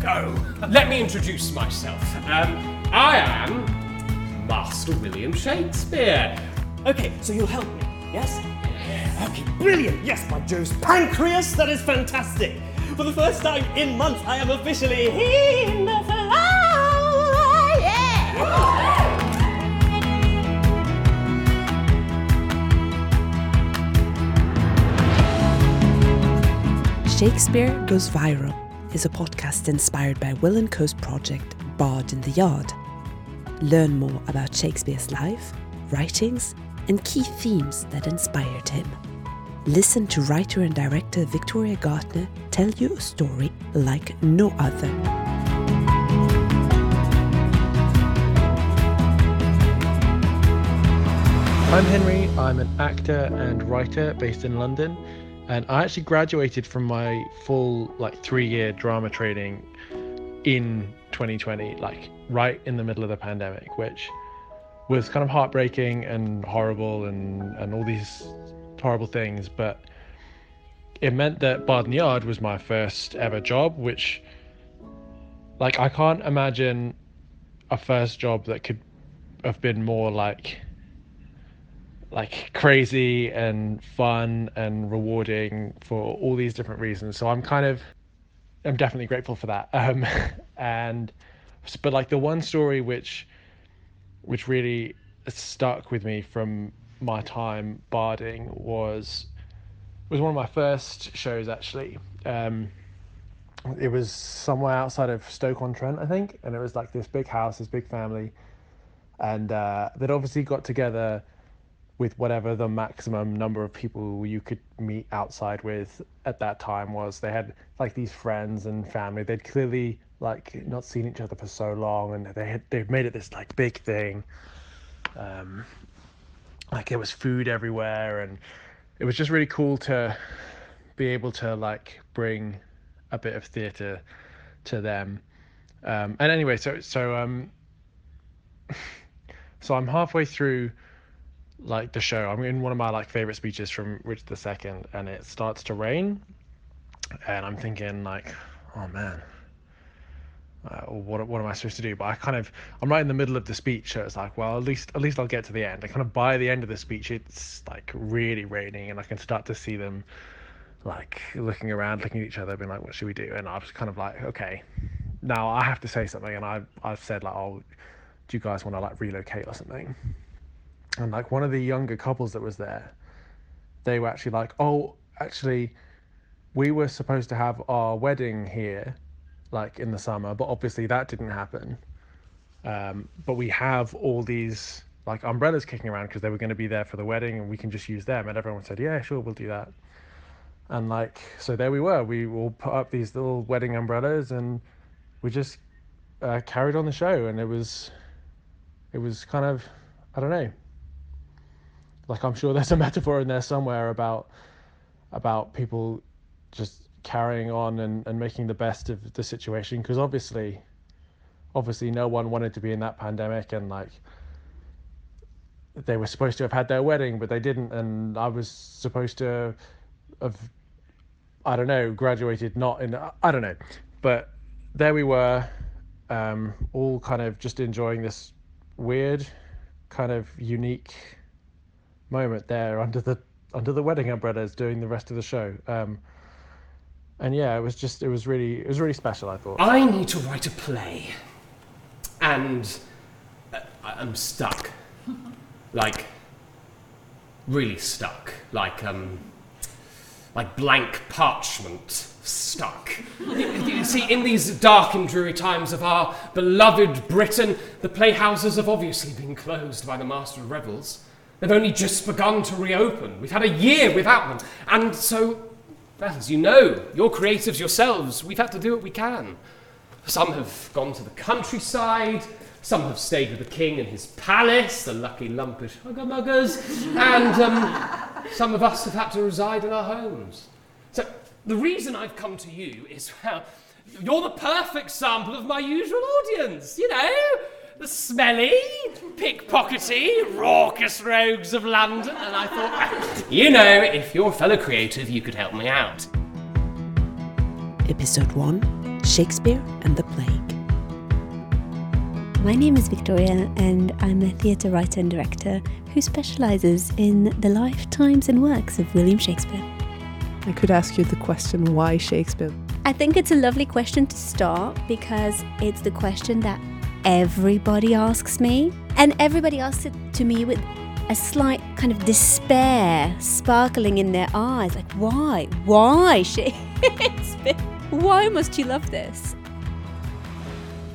Go. Let me introduce myself. I am Master William Shakespeare. Okay, so you'll help me, yes? Yes. Okay, brilliant. Yes, by Joe's pancreas, that is fantastic. For the first time in months, I am officially in the flower. Yeah. Shakespeare Goes Viral is a podcast inspired by Will and Co's project Bard in the Yard. Learn more about Shakespeare's life, writings, and key themes that inspired him. Listen to writer and director Victoria Gartner tell you a story like no other. I'm Henry. I'm an actor and writer based in London. And I actually graduated from my full 3-year drama training in 2020, right in the middle of the pandemic, which was kind of heartbreaking and horrible and all these horrible things. But it meant that Bard in the Yard was my first ever job, which I can't imagine a first job that could have been more crazy and fun and rewarding for all these different reasons. So I'm definitely grateful for that. But the one story which really stuck with me from my time barding was one of my first shows actually. It was somewhere outside of Stoke-on-Trent, I think. And it was this big house, this big family. And they'd obviously got together with whatever the maximum number of people you could meet outside with at that time was. They had these friends and family. They'd clearly not seen each other for so long, and they'd made it this big thing. There was food everywhere, and it was just really cool to be able to bring a bit of theatre to them. So I'm halfway through the show. I'm in one of my favorite speeches from Richard the Second, and it starts to rain, and I'm thinking oh man, what am I supposed to do? But I'm right in the middle of the speech, so it's well, at least I'll get to the end. And by the end of the speech, it's really raining, and I can start to see them looking around, looking at each other, being what should we do? And I was okay, now I have to say something. And I've said oh, do you guys want to relocate or something? And one of the younger couples that was there, they were actually we were supposed to have our wedding here, in the summer, but obviously that didn't happen. But we have all these umbrellas kicking around because they were going to be there for the wedding, and we can just use them. And everyone said, yeah, sure, we'll do that. And so there we were. We all put up these little wedding umbrellas, and we just carried on the show. And it was kind of, I don't know. I'm sure there's a metaphor in there somewhere about people just carrying on and making the best of the situation, because obviously no one wanted to be in that pandemic, and they were supposed to have had their wedding, but they didn't, and I was supposed to have, I don't know, graduated not in, I don't know. But there we were, all kind of just enjoying this weird kind of unique moment there under the wedding umbrellas doing the rest of the show. And yeah, it was really special, I thought. I need to write a play, and I'm stuck. Really stuck. Blank parchment stuck. You see, in these dark and dreary times of our beloved Britain, the playhouses have obviously been closed by the master of revels. They've only just begun to reopen. We've had a year without them. And so, as you know, your creatives yourselves, we've had to do what we can. Some have gone to the countryside, some have stayed with the king in his palace, the lucky lumpish hugger-muggers, and some of us have had to reside in our homes. So the reason I've come to you is, well, you're the perfect sample of my usual audience, you know? The smelly, pickpockety, raucous rogues of London, and I thought, you know, if you're a fellow creative, you could help me out. Episode 1, Shakespeare and the Plague. My name is Victoria and I'm a theatre writer and director who specialises in the life, times and works of William Shakespeare. I could ask you the question, why Shakespeare? I think it's a lovely question to start because it's the question that everybody asks me, and everybody asks it to me with a slight kind of despair sparkling in their eyes, like why Shakespeare? Why must you love this?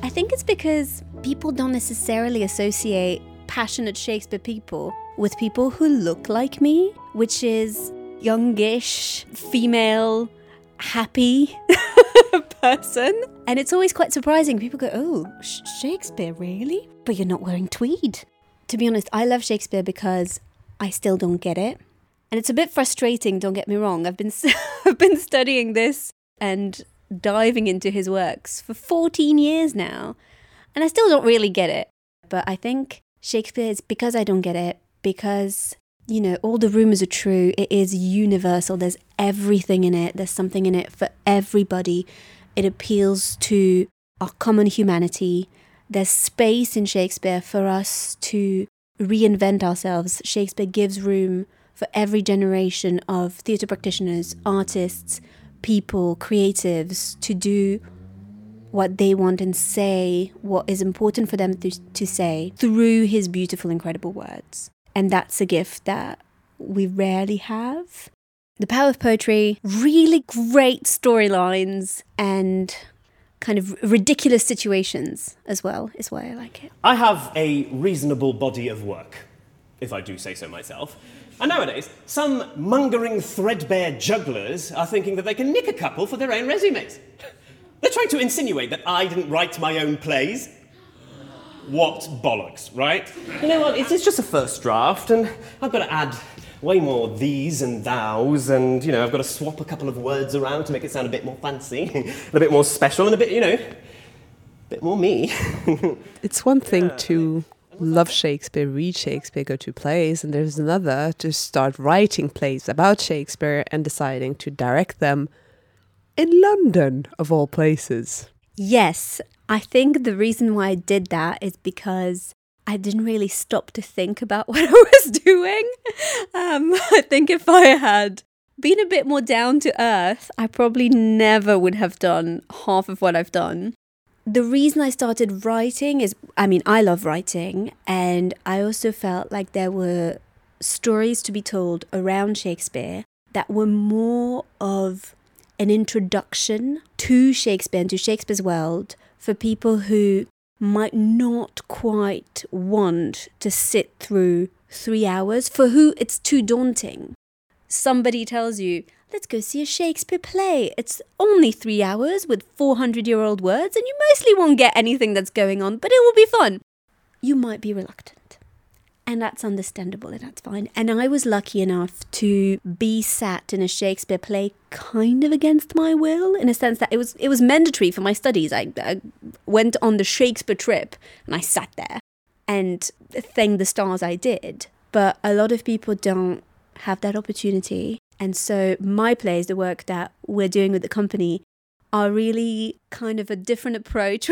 I think it's because people don't necessarily associate passionate Shakespeare people with people who look like me, which is youngish, female, happy person. And it's always quite surprising. People go, oh, Shakespeare, really? But you're not wearing tweed. To be honest, I love Shakespeare because I still don't get it. And it's a bit frustrating, don't get me wrong. I've been studying this and diving into his works for 14 years now. And I still don't really get it. But I think Shakespeare is because I don't get it, because, you know, all the rumours are true. It is universal. There's everything in it. There's something in it for everybody. It appeals to our common humanity. There's space in Shakespeare for us to reinvent ourselves. Shakespeare gives room for every generation of theatre practitioners, artists, people, creatives to do what they want and say what is important for them to say through his beautiful, incredible words. And that's a gift that we rarely have. The power of poetry, really great storylines and kind of ridiculous situations as well is why I like it. I have a reasonable body of work, if I do say so myself. And nowadays, some mongering threadbare jugglers are thinking that they can nick a couple for their own resumes. They're trying to insinuate that I didn't write my own plays. What bollocks, right? You know what, it's just a first draft and I've got to add way more these and thous, and, you know, I've got to swap a couple of words around to make it sound a bit more fancy, and a bit more special, and a bit, you know, a bit more me. It's one thing to love Shakespeare, read Shakespeare, go to plays, and there's another to start writing plays about Shakespeare and deciding to direct them in London, of all places. Yes, I think the reason why I did that is because I didn't really stop to think about what I was doing. I think if I had been a bit more down to earth, I probably never would have done half of what I've done. The reason I started writing is, I mean, I love writing, and I also felt like there were stories to be told around Shakespeare that were more of an introduction to Shakespeare and to Shakespeare's world for people who might not quite want to sit through 3 hours, for who it's too daunting. Somebody tells you, let's go see a Shakespeare play. It's only 3 hours with 400-year-old words and you mostly won't get anything that's going on, but it will be fun. You might be reluctant. And that's understandable and that's fine. And I was lucky enough to be sat in a Shakespeare play kind of against my will, in a sense that it was mandatory for my studies. I went on the Shakespeare trip and I sat there and thanked the stars I did. But a lot of people don't have that opportunity. And so my plays, the work that we're doing with the company, are really kind of a different approach.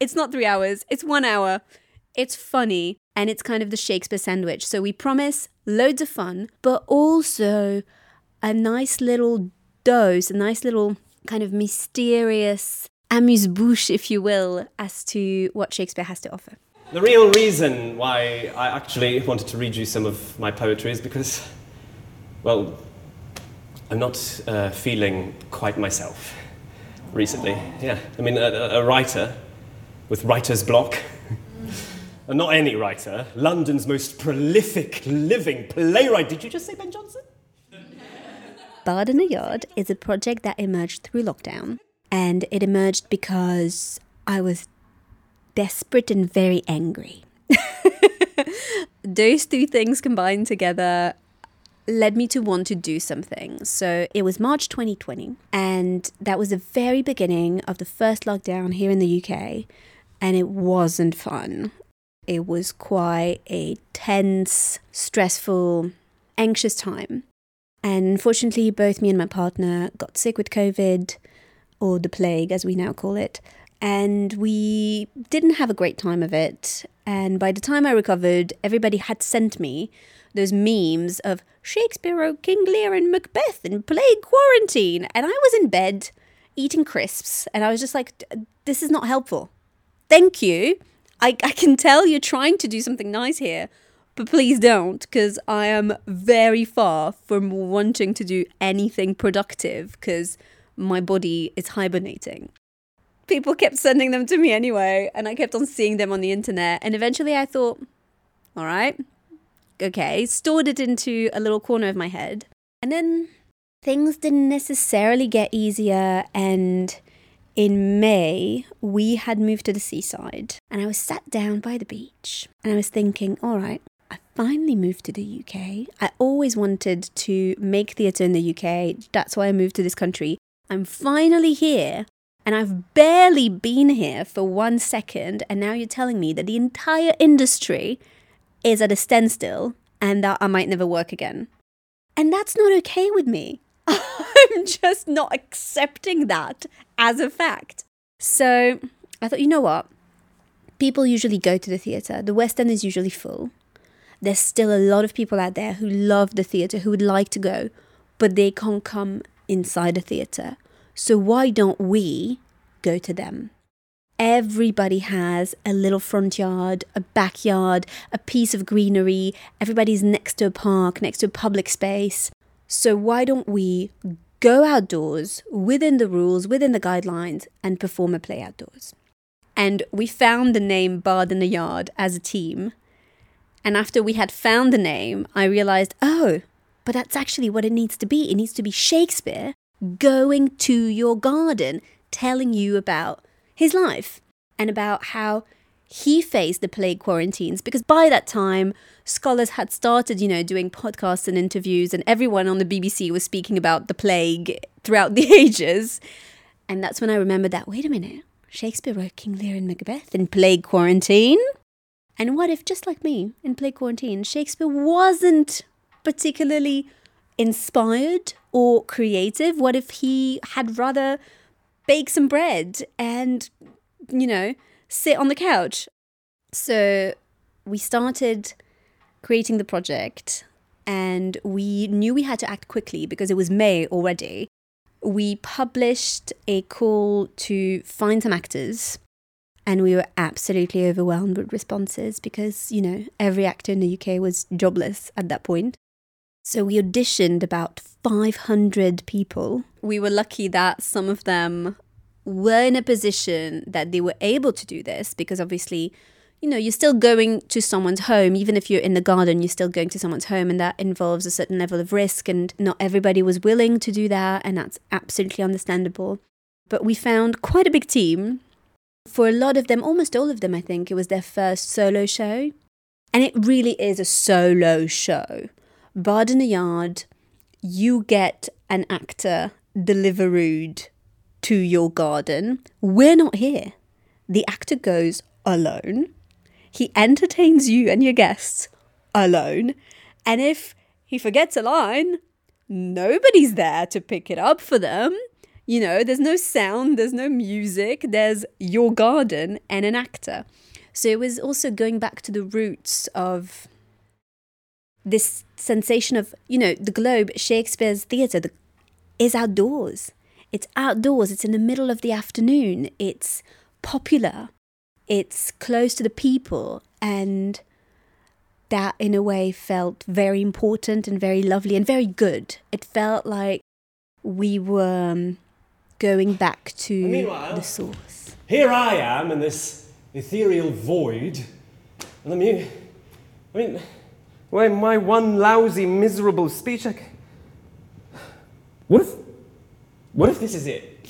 It's not 3 hours, it's 1 hour. It's funny, and it's kind of the Shakespeare sandwich. So we promise loads of fun, but also a nice little dose, a nice little kind of mysterious amuse-bouche, if you will, as to what Shakespeare has to offer. The real reason why I actually wanted to read you some of my poetry is because, well, I'm not feeling quite myself recently. Yeah, I mean, a writer with writer's block. And not any writer, London's most prolific living playwright. Did you just say Ben Jonson? Bard in the Yard is a project that emerged through lockdown. And it emerged because I was desperate and very angry. Those two things combined together led me to want to do something. So it was March 2020. And that was the very beginning of the first lockdown here in the UK. And it wasn't fun. It was quite a tense, stressful, anxious time. And unfortunately, both me and my partner got sick with COVID. or the plague as we now call it, and we didn't have a great time of it. And by the time I recovered, everybody had sent me those memes of Shakespeare wrote King Lear and Macbeth in plague quarantine. And I was in bed eating crisps and I was just like, this is not helpful. Thank you. I can tell you're trying to do something nice here, but please don't, because I am very far from wanting to do anything productive because my body is hibernating. People kept sending them to me anyway, and I kept on seeing them on the internet. And eventually I thought, all right, okay, stored it into a little corner of my head. And then things didn't necessarily get easier. And in May, we had moved to the seaside, and I was sat down by the beach and I was thinking, all right, I finally moved to the UK. I always wanted to make theatre in the UK. That's why I moved to this country. I'm finally here. And I've barely been here for 1 second, and now you're telling me that the entire industry is at a standstill and that I might never work again. And that's not okay with me. I'm just not accepting that as a fact. So I thought, you know what? People usually go to the theatre. The West End is usually full. There's still a lot of people out there who love the theatre, who would like to go, but they can't come inside a theatre. So why don't we go to them? Everybody has a little front yard, a backyard, a piece of greenery. Everybody's next to a park, next to a public space. So why don't we go outdoors within the rules, within the guidelines, and perform a play outdoors? And we found the name Bard in the Yard as a team. And after we had found the name, I realized, oh, but that's actually what it needs to be. It needs to be Shakespeare going to your garden, telling you about his life and about how he faced the plague quarantines. Because by that time, scholars had started, doing podcasts and interviews, and everyone on the BBC was speaking about the plague throughout the ages. And that's when I remembered that, wait a minute, Shakespeare wrote King Lear and Macbeth in plague quarantine. And what if, just like me, in plague quarantine, Shakespeare wasn't particularly inspired or creative? What if he had rather bake some bread and, sit on the couch? So we started creating the project, and we knew we had to act quickly because it was May already. We published a call to find some actors, and we were absolutely overwhelmed with responses because, every actor in the UK was jobless at that point. So we auditioned about 500 people. We were lucky that some of them were in a position that they were able to do this because obviously, you're still going to someone's home. Even if you're in the garden, you're still going to someone's home, and that involves a certain level of risk, and not everybody was willing to do that, and that's absolutely understandable. But we found quite a big team. For a lot of them, almost all of them, I think, it was their first solo show. And it really is a solo show. Bard in the Yard, you get an actor delivered to your garden. We're not here. The actor goes alone. He entertains you and your guests alone. And if he forgets a line, nobody's there to pick it up for them. There's no sound, there's no music, there's your garden and an actor. So it was also going back to the roots of this sensation of, the globe, Shakespeare's theatre is outdoors. It's outdoors. It's in the middle of the afternoon. It's popular. It's close to the people. And that, in a way, felt very important and very lovely and very good. It felt like we were going back to the source. Here I am in this ethereal void. And Why, my one lousy, miserable speech, What if this is it?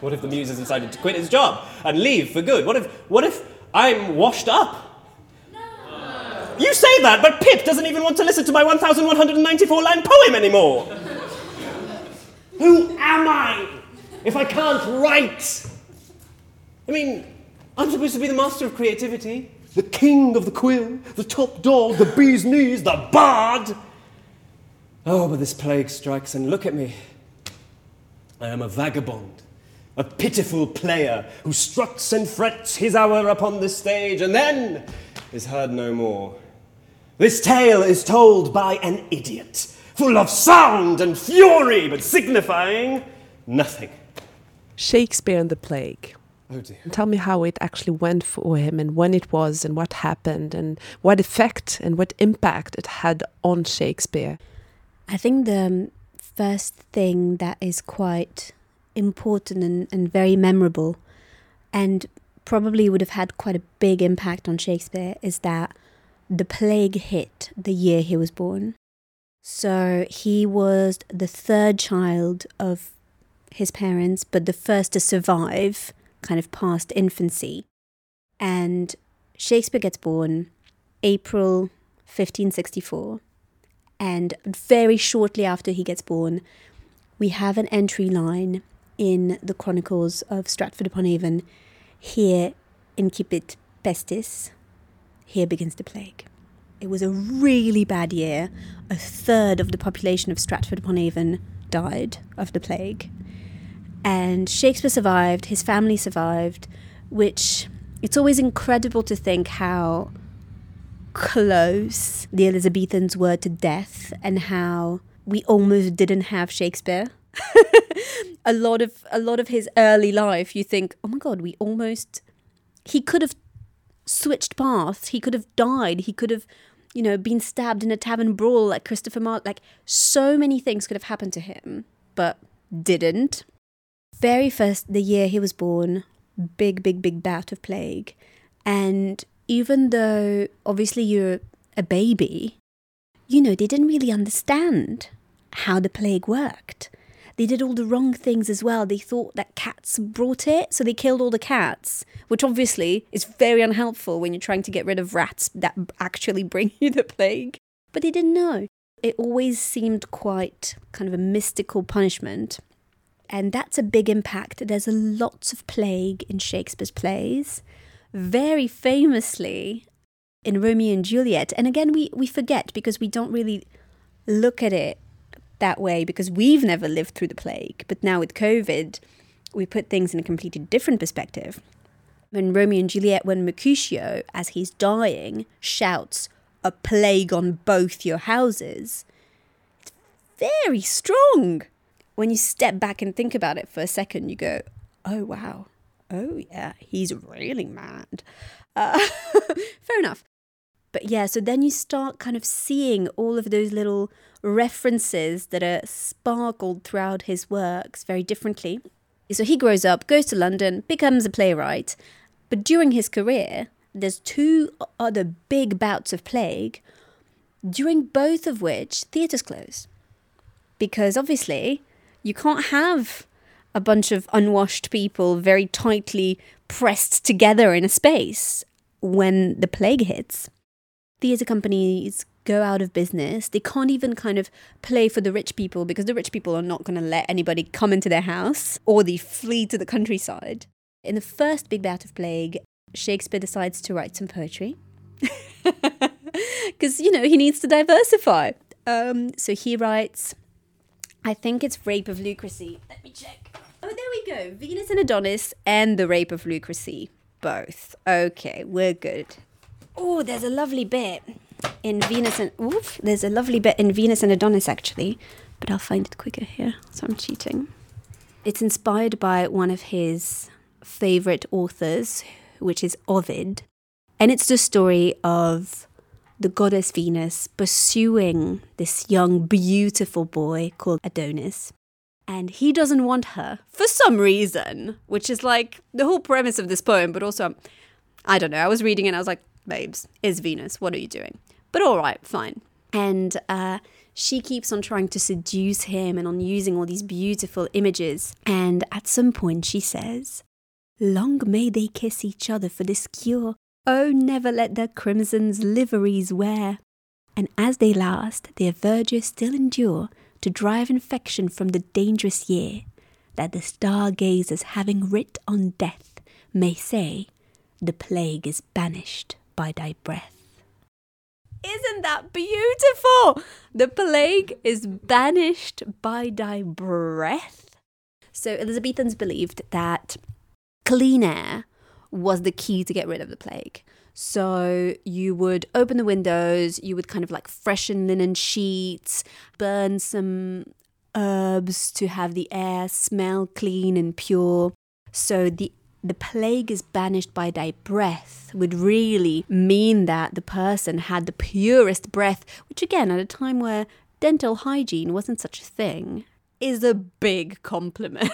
What if the muse has decided to quit his job and leave for good? What if I'm washed up? No! You say that, but Pip doesn't even want to listen to my 1,194-line poem anymore! Who am I if I can't write? I'm supposed to be the master of creativity. The king of the quill, the top dog, the bee's knees, the bard. Oh, but this plague strikes, and look at me. I am a vagabond, a pitiful player who struts and frets his hour upon the stage and then is heard no more. This tale is told by an idiot, full of sound and fury, but signifying nothing. Shakespeare and the Plague. Oh dear. Tell me how it actually went for him and when it was and what happened and what effect and what impact it had on Shakespeare. I think the first thing that is quite important and very memorable and probably would have had quite a big impact on Shakespeare is that the plague hit the year he was born. So he was the third child of his parents, but the first to survive kind of past infancy. And Shakespeare gets born April 1564. And very shortly after he gets born, we have an entry line in the Chronicles of Stratford-upon-Avon. Here incipit pestis, here begins the plague. It was a really bad year. A third of the population of Stratford-upon-Avon died of the plague. And Shakespeare survived, his family survived, which it's always incredible to think how close the Elizabethans were to death and how we almost didn't have Shakespeare. A lot of his early life, you think, oh my God, he could have switched paths, he could have died, he could have, been stabbed in a tavern brawl like Christopher Marlowe. Like so many things could have happened to him, but didn't. Very first, the year he was born, big bout of plague. And even though obviously you're a baby, they didn't really understand how the plague worked. They did all the wrong things as well. They thought that cats brought it, so they killed all the cats, which obviously is very unhelpful when you're trying to get rid of rats that actually bring you the plague. But they didn't know. It always seemed quite kind of a mystical punishment. And that's a big impact. There's lots of plague in Shakespeare's plays. Very famously in Romeo and Juliet. And again, we forget because we don't really look at it that way because we've never lived through the plague. But now with COVID, we put things in a completely different perspective. In Romeo and Juliet, when Mercutio, as he's dying, shouts, "A plague on both your houses," it's very strong. When you step back and think about it for a second, you go, oh, wow. Oh, yeah, he's really mad. Fair enough. But yeah, so then you start kind of seeing all of those little references that are sparkled throughout his works very differently. So he grows up, goes to London, becomes a playwright. But during his career, there's two other big bouts of plague, during both of which theatres close. Because obviously, you can't have a bunch of unwashed people very tightly pressed together in a space when the plague hits. Theatre companies go out of business. They can't even kind of play for the rich people because the rich people are not going to let anybody come into their house or they flee to the countryside. In the first big bout of plague, Shakespeare decides to write some poetry because, he needs to diversify. So he writes... I think it's Rape of Lucrece. Let me check. Oh, there we go. Venus and Adonis and the Rape of Lucrece. Both. Okay, we're good. Oh, there's a lovely bit in Venus and Adonis, actually. But I'll find it quicker here, so I'm cheating. It's inspired by one of his favourite authors, which is Ovid. And it's the story of the goddess Venus pursuing this young, beautiful boy called Adonis. And he doesn't want her for some reason, which is like the whole premise of this poem. But also, I don't know, I was reading it and I was like, babes, it's Venus, what are you doing? But all right, fine. And she keeps on trying to seduce him and on using all these beautiful images. And at some point she says, "Long may they kiss each other for this cure. Oh, never let their crimson's liveries wear. And as they last, their verdure still endure to drive infection from the dangerous year, that the stargazers having writ on death may say, the plague is banished by thy breath." Isn't that beautiful? The plague is banished by thy breath. So Elizabethans believed that clean air was the key to get rid of the plague. So you would open the windows, you would kind of like freshen linen sheets, burn some herbs to have the air smell clean and pure. So the plague is banished by thy breath would really mean that the person had the purest breath, which again, at a time where dental hygiene wasn't such a thing, is a big compliment.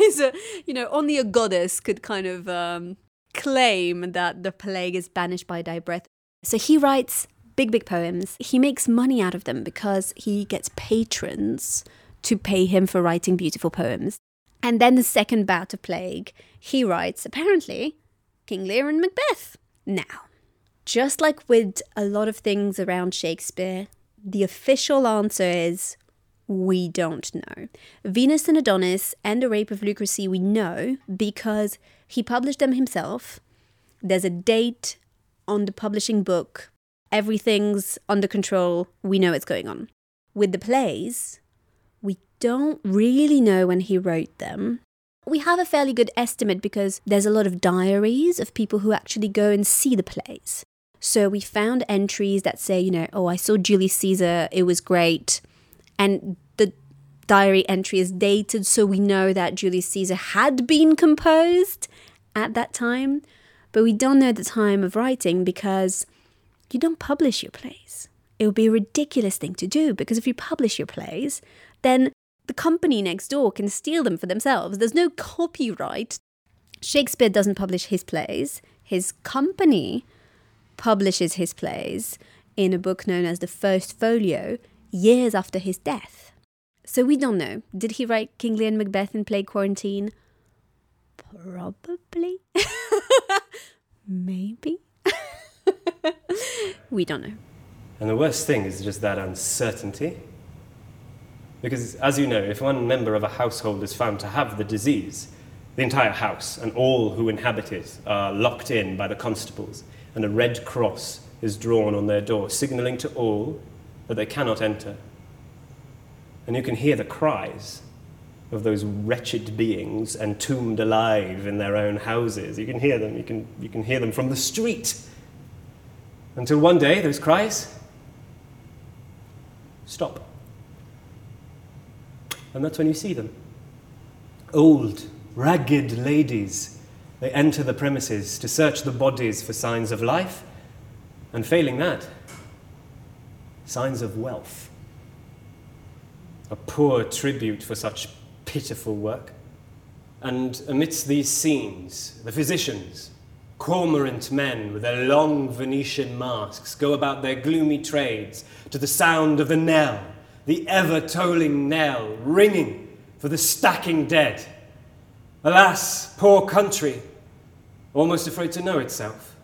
Is a, you know, only a goddess could kind of claim that the plague is banished by thy breath. So he writes big, big poems. He makes money out of them because he gets patrons to pay him for writing beautiful poems. And then the second bout of plague, he writes, apparently, King Lear and Macbeth. Now, just like with a lot of things around Shakespeare, the official answer is, we don't know. Venus and Adonis and The Rape of Lucrece we know because he published them himself. There's a date on the publishing book. Everything's under control. We know what's going on. With the plays, don't really know when he wrote them. We have a fairly good estimate because there's a lot of diaries of people who actually go and see the plays. So we found entries that say, you know, oh, I saw Julius Caesar, it was great. And the diary entry is dated, so we know that Julius Caesar had been composed at that time. But we don't know the time of writing because you don't publish your plays. It would be a ridiculous thing to do because if you publish your plays, then the company next door can steal them for themselves. There's no copyright. Shakespeare doesn't publish his plays. His company publishes his plays in a book known as the First Folio years after his death. So we don't know. Did he write King Lear and Macbeth in plague quarantine? Probably. Maybe. We don't know. And the worst thing is just that uncertainty. Because, as you know, if one member of a household is found to have the disease, the entire house and all who inhabit it are locked in by the constables, and a red cross is drawn on their door, signalling to all that they cannot enter. And you can hear the cries of those wretched beings entombed alive in their own houses. You can hear them, you can hear them from the street. Until one day, those cries stop. And that's when you see them. Old, ragged ladies. They enter the premises to search the bodies for signs of life, and failing that, signs of wealth. A poor tribute for such pitiful work. And amidst these scenes, the physicians, cormorant men with their long Venetian masks, go about their gloomy trades to the sound of the knell, the ever-tolling knell ringing for the stacking dead. Alas, poor country, almost afraid to know itself.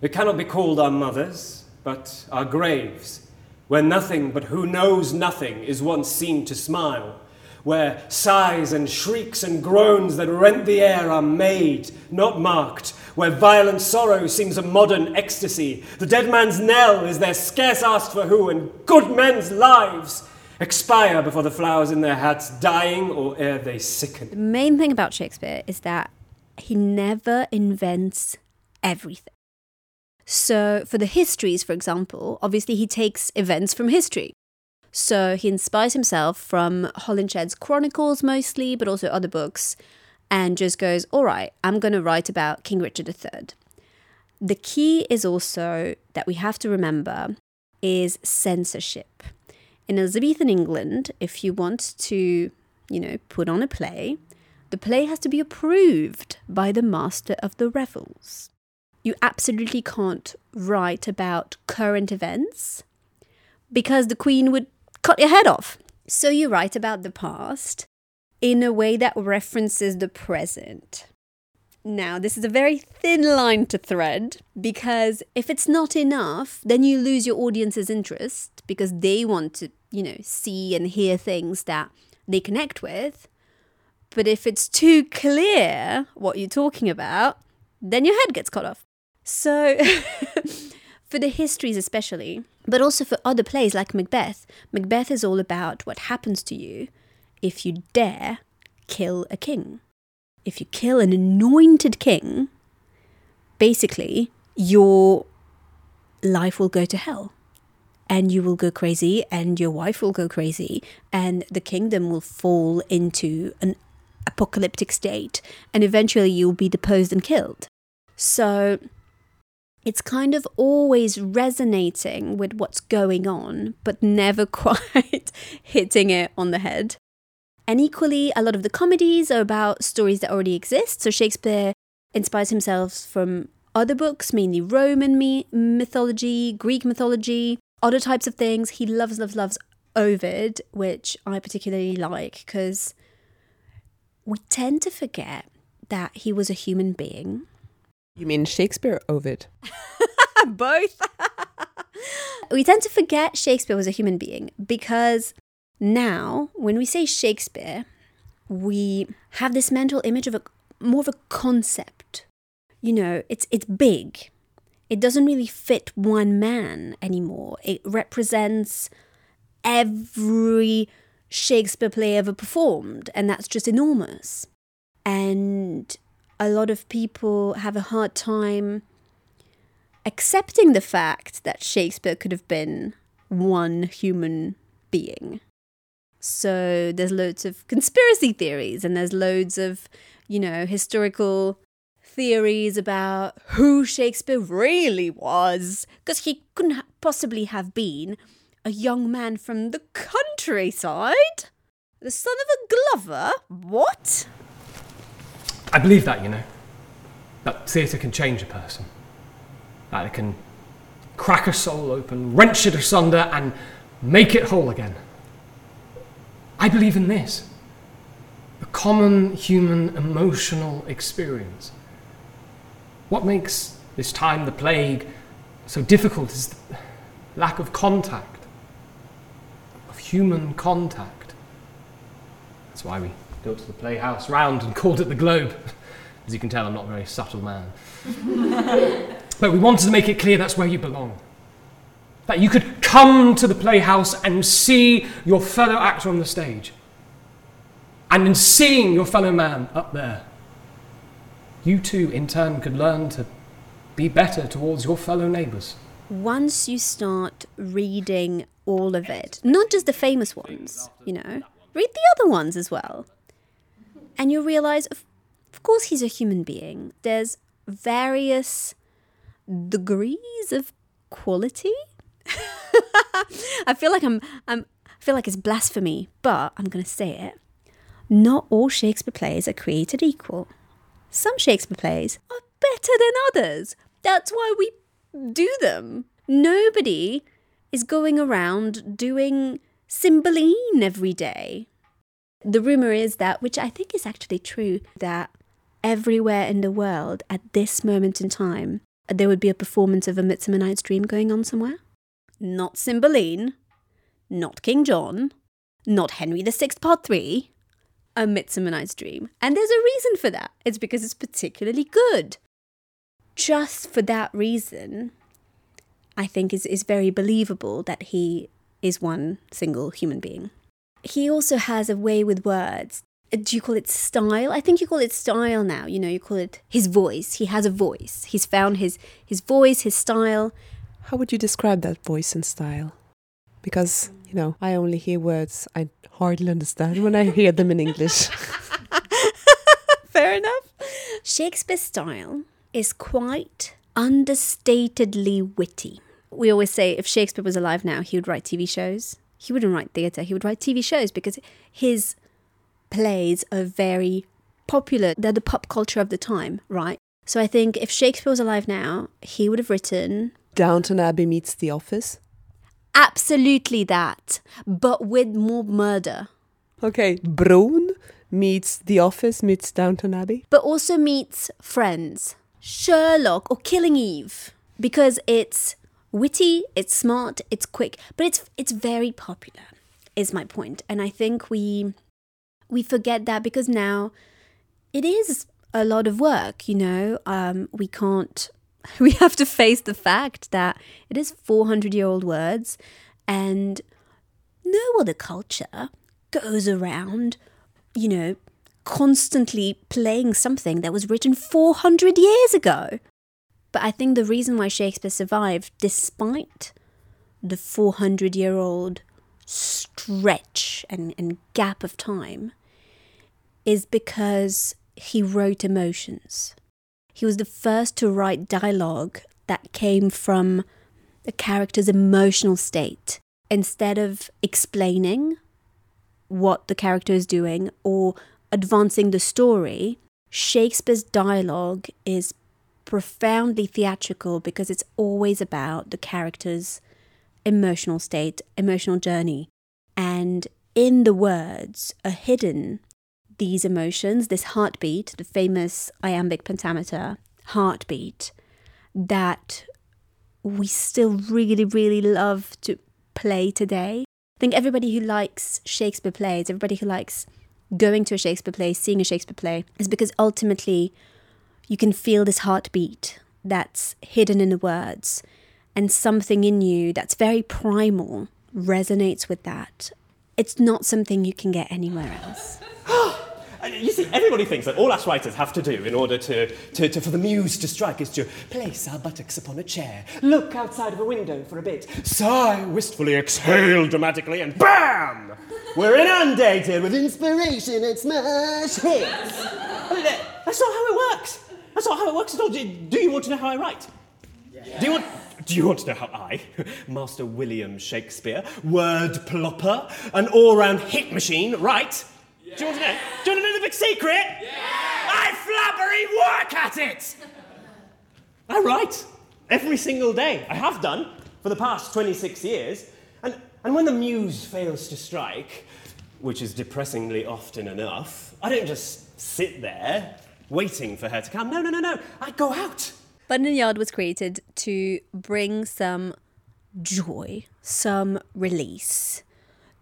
It cannot be called our mothers, but our graves, where nothing but who knows nothing is once seen to smile, where sighs and shrieks and groans that rent the air are made, not marked, where violent sorrow seems a modern ecstasy. The dead man's knell is there scarce asked for who, and good men's lives expire before the flowers in their hats, dying or ere they sicken. The main thing about Shakespeare is that he never invents everything. So for the histories, for example, obviously he takes events from history. So he inspires himself from Hollinshed's Chronicles mostly, but also other books, and just goes, all right, I'm going to write about King Richard III. The key is also that we have to remember is censorship. In Elizabethan England, if you want to, you know, put on a play, the play has to be approved by the master of the revels. You absolutely can't write about current events because the Queen would cut your head off. So you write about the past in a way that references the present. Now, this is a very thin line to thread because if it's not enough, then you lose your audience's interest because they want to, you know, see and hear things that they connect with. But if it's too clear what you're talking about, then your head gets cut off. So for the histories especially, but also for other plays like Macbeth, Macbeth is all about what happens to you if you dare kill a king. If you kill an anointed king, basically your life will go to hell and you will go crazy and your wife will go crazy and the kingdom will fall into an apocalyptic state and eventually you'll be deposed and killed. So it's kind of always resonating with what's going on, but never quite hitting it on the head. And equally, a lot of the comedies are about stories that already exist. So Shakespeare inspires himself from other books, mainly Roman mythology, Greek mythology, other types of things. He loves Ovid, which I particularly like because we tend to forget that he was a human being. You mean Shakespeare or Ovid? Both. We tend to forget Shakespeare was a human being because now when we say Shakespeare, we have this mental image of more of a concept. You know, it's big. It doesn't really fit one man anymore. It represents every Shakespeare play ever performed, and that's just enormous. And a lot of people have a hard time accepting the fact that Shakespeare could have been one human being. So there's loads of conspiracy theories and there's loads of, you know, historical theories about who Shakespeare really was, because he couldn't possibly have been a young man from the countryside, the son of a glover. What? I believe that, you know, that theatre can change a person, that it can crack a soul open, wrench it asunder and make it whole again. I believe in this, the common human emotional experience. What makes this time, the plague, so difficult is the lack of contact, of human contact. That's why we built the playhouse round and called it the Globe. As you can tell, I'm not a very subtle man. But we wanted to make it clear that's where you belong. That you could come to the playhouse and see your fellow actor on the stage. And in seeing your fellow man up there, you too, in turn, could learn to be better towards your fellow neighbours. Once you start reading all of it, not just the famous ones, you know, read the other ones as well. And you realise, of course he's a human being. There's various degrees of quality. I feel like it's blasphemy, but I'm going to say it. Not all Shakespeare plays are created equal. Some Shakespeare plays are better than others. That's why we do them. Nobody is going around doing Cymbeline every day. The rumour is that, which I think is actually true, that everywhere in the world at this moment in time, there would be a performance of A Midsummer Night's Dream going on somewhere. Not Cymbeline, not King John, not Henry VI Part Three, A Midsummer Night's Dream. And there's a reason for that. It's because it's particularly good. Just for that reason, I think is very believable that he is one single human being. He also has a way with words. Do you call it style? I think you call it style now. You know, you call it his voice. He has a voice. He's found his voice, his style. How would you describe that voice and style? Because, you know, I only hear words I hardly understand when I hear them in English. Fair enough. Shakespeare's style is quite understatedly witty. We always say if Shakespeare was alive now, he would write TV shows. He wouldn't write theatre, he would write TV shows because his plays are very popular. They're the pop culture of the time, right? So I think if Shakespeare was alive now, he would have written Downton Abbey meets The Office. Absolutely that, but with more murder. Okay, Brown meets The Office meets Downton Abbey. But also meets Friends, Sherlock or Killing Eve, because it's witty, it's smart, it's quick, but it's very popular, is my point. And I think we forget that because now it is a lot of work, you know. We have to face the fact that it is 400-year-old words and no other culture goes around, you know, constantly playing something that was written 400 years ago. But I think the reason why Shakespeare survived, despite the 400-year-old stretch and gap of time, is because he wrote emotions. He was the first to write dialogue that came from the character's emotional state, instead of explaining what the character is doing or advancing the story. Shakespeare's dialogue is profoundly theatrical because it's always about the character's emotional state, emotional journey. And in the words are hidden these emotions, this heartbeat, the famous iambic pentameter heartbeat that we still really, really love to play today. I think everybody who likes Shakespeare plays, everybody who likes going to a Shakespeare play, seeing a Shakespeare play, is because ultimately you can feel this heartbeat that's hidden in the words, and something in you that's very primal resonates with that. It's not something you can get anywhere else. You see, everybody thinks that all us writers have to do in order for the muse to strike is to place our buttocks upon a chair, look outside of a window for a bit, sigh wistfully, exhale dramatically, and BAM! We're inundated with inspiration and smash hits. I mean, that's not how it works. That's not how it works at all. Do you want to know how I write? Yes. Do you want to know how I, Master William Shakespeare, word plopper, an all-round hit machine, write? Do you want to know? Do you want to know the big secret? Yeah. I flabbery work at it! I write every single day. I have done for the past 26 years. And when the muse fails to strike, which is depressingly often enough, I don't just sit there waiting for her to come. No, no, no, no. I go out. Bard in the Yard was created to bring some joy, some release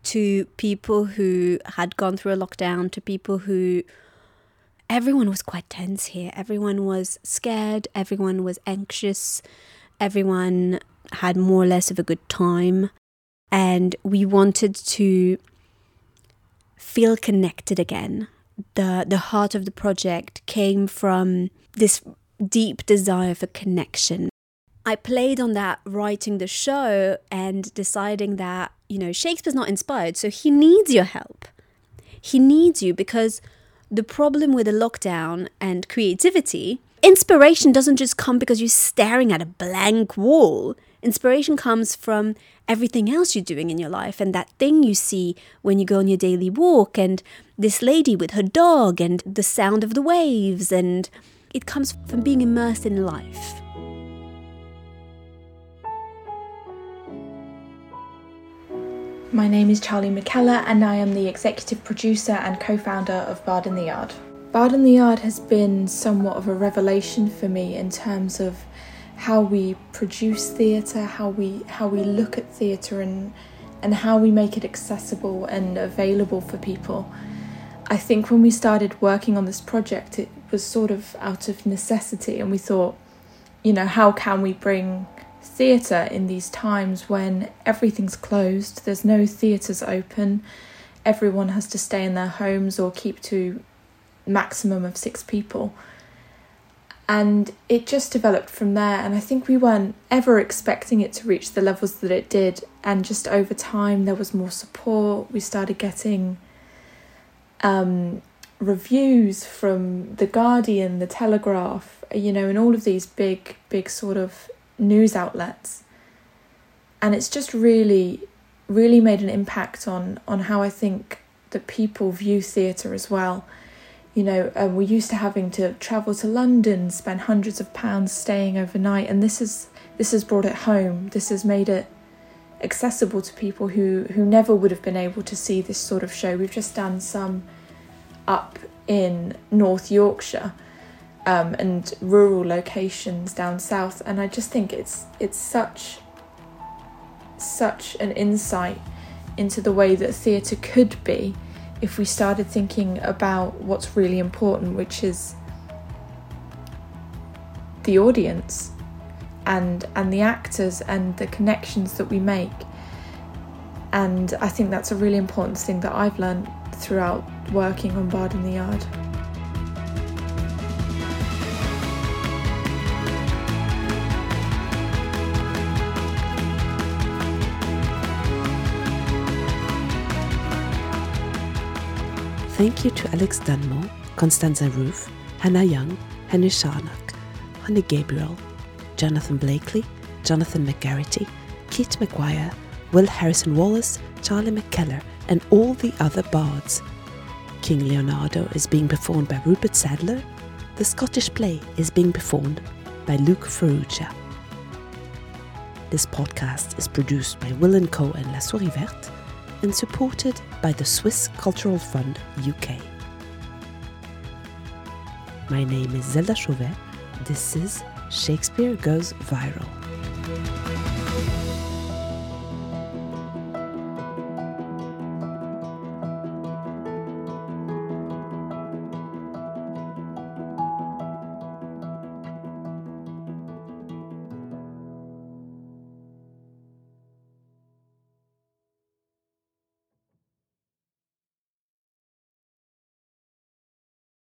to people who had gone through a lockdown, to people who... Everyone was quite tense here. Everyone was scared. Everyone was anxious. Everyone had more or less of a good time. And we wanted to feel connected again. The heart of the project came from this deep desire for connection. I played on that writing the show and deciding that, you know, Shakespeare's not inspired, so he needs your help. He needs you because the problem with a lockdown and creativity, inspiration doesn't just come because you're staring at a blank wall. Inspiration comes from everything else you're doing in your life, and that thing you see when you go on your daily walk, and this lady with her dog, and the sound of the waves, and it comes from being immersed in life. My name is Charlie McKellar, and I am the executive producer and co-founder of Bard in the Yard. Bard in the Yard has been somewhat of a revelation for me in terms of how we produce theatre, how we look at theatre, and how we make it accessible and available for people. I think when we started working on this project, it was sort of out of necessity, and we thought, you know, how can we bring theatre in these times when everything's closed, there's no theatres open, everyone has to stay in their homes or keep to maximum of 6 people. And it just developed from there, and I think we weren't ever expecting it to reach the levels that it did, and just over time there was more support. We started getting reviews from The Guardian, The Telegraph, you know, and all of these big sort of news outlets. And it's just really, really made an impact on how I think that people view theatre as well. You know, we're used to having to travel to London, spend hundreds of pounds staying overnight, and this has brought it home. This has made it accessible to people who never would have been able to see this sort of show. We've just done some up in North Yorkshire and rural locations down south, and I just think it's such an insight into the way that theatre could be if we started thinking about what's really important, which is the audience and the actors and the connections that we make. And I think that's a really important thing that I've learned throughout working on Bard in the Yard. Thank you to Alex Dunmore, Constanza Roof, Hannah Young, Henry Sharnock, Honey Gabriel, Jonathan Blakely, Jonathan McGarity, Keith McGuire, Will Harrison Wallace, Charlie McKellar, and all the other bards. King Leonardo is being performed by Rupert Sadler. The Scottish play is being performed by Luke Ferruccia. This podcast is produced by Will & Co. and La Souris Verte, and supported by the Swiss Cultural Fund UK. My name is Zelda Chauvet. This is Shakespeare Goes Viral.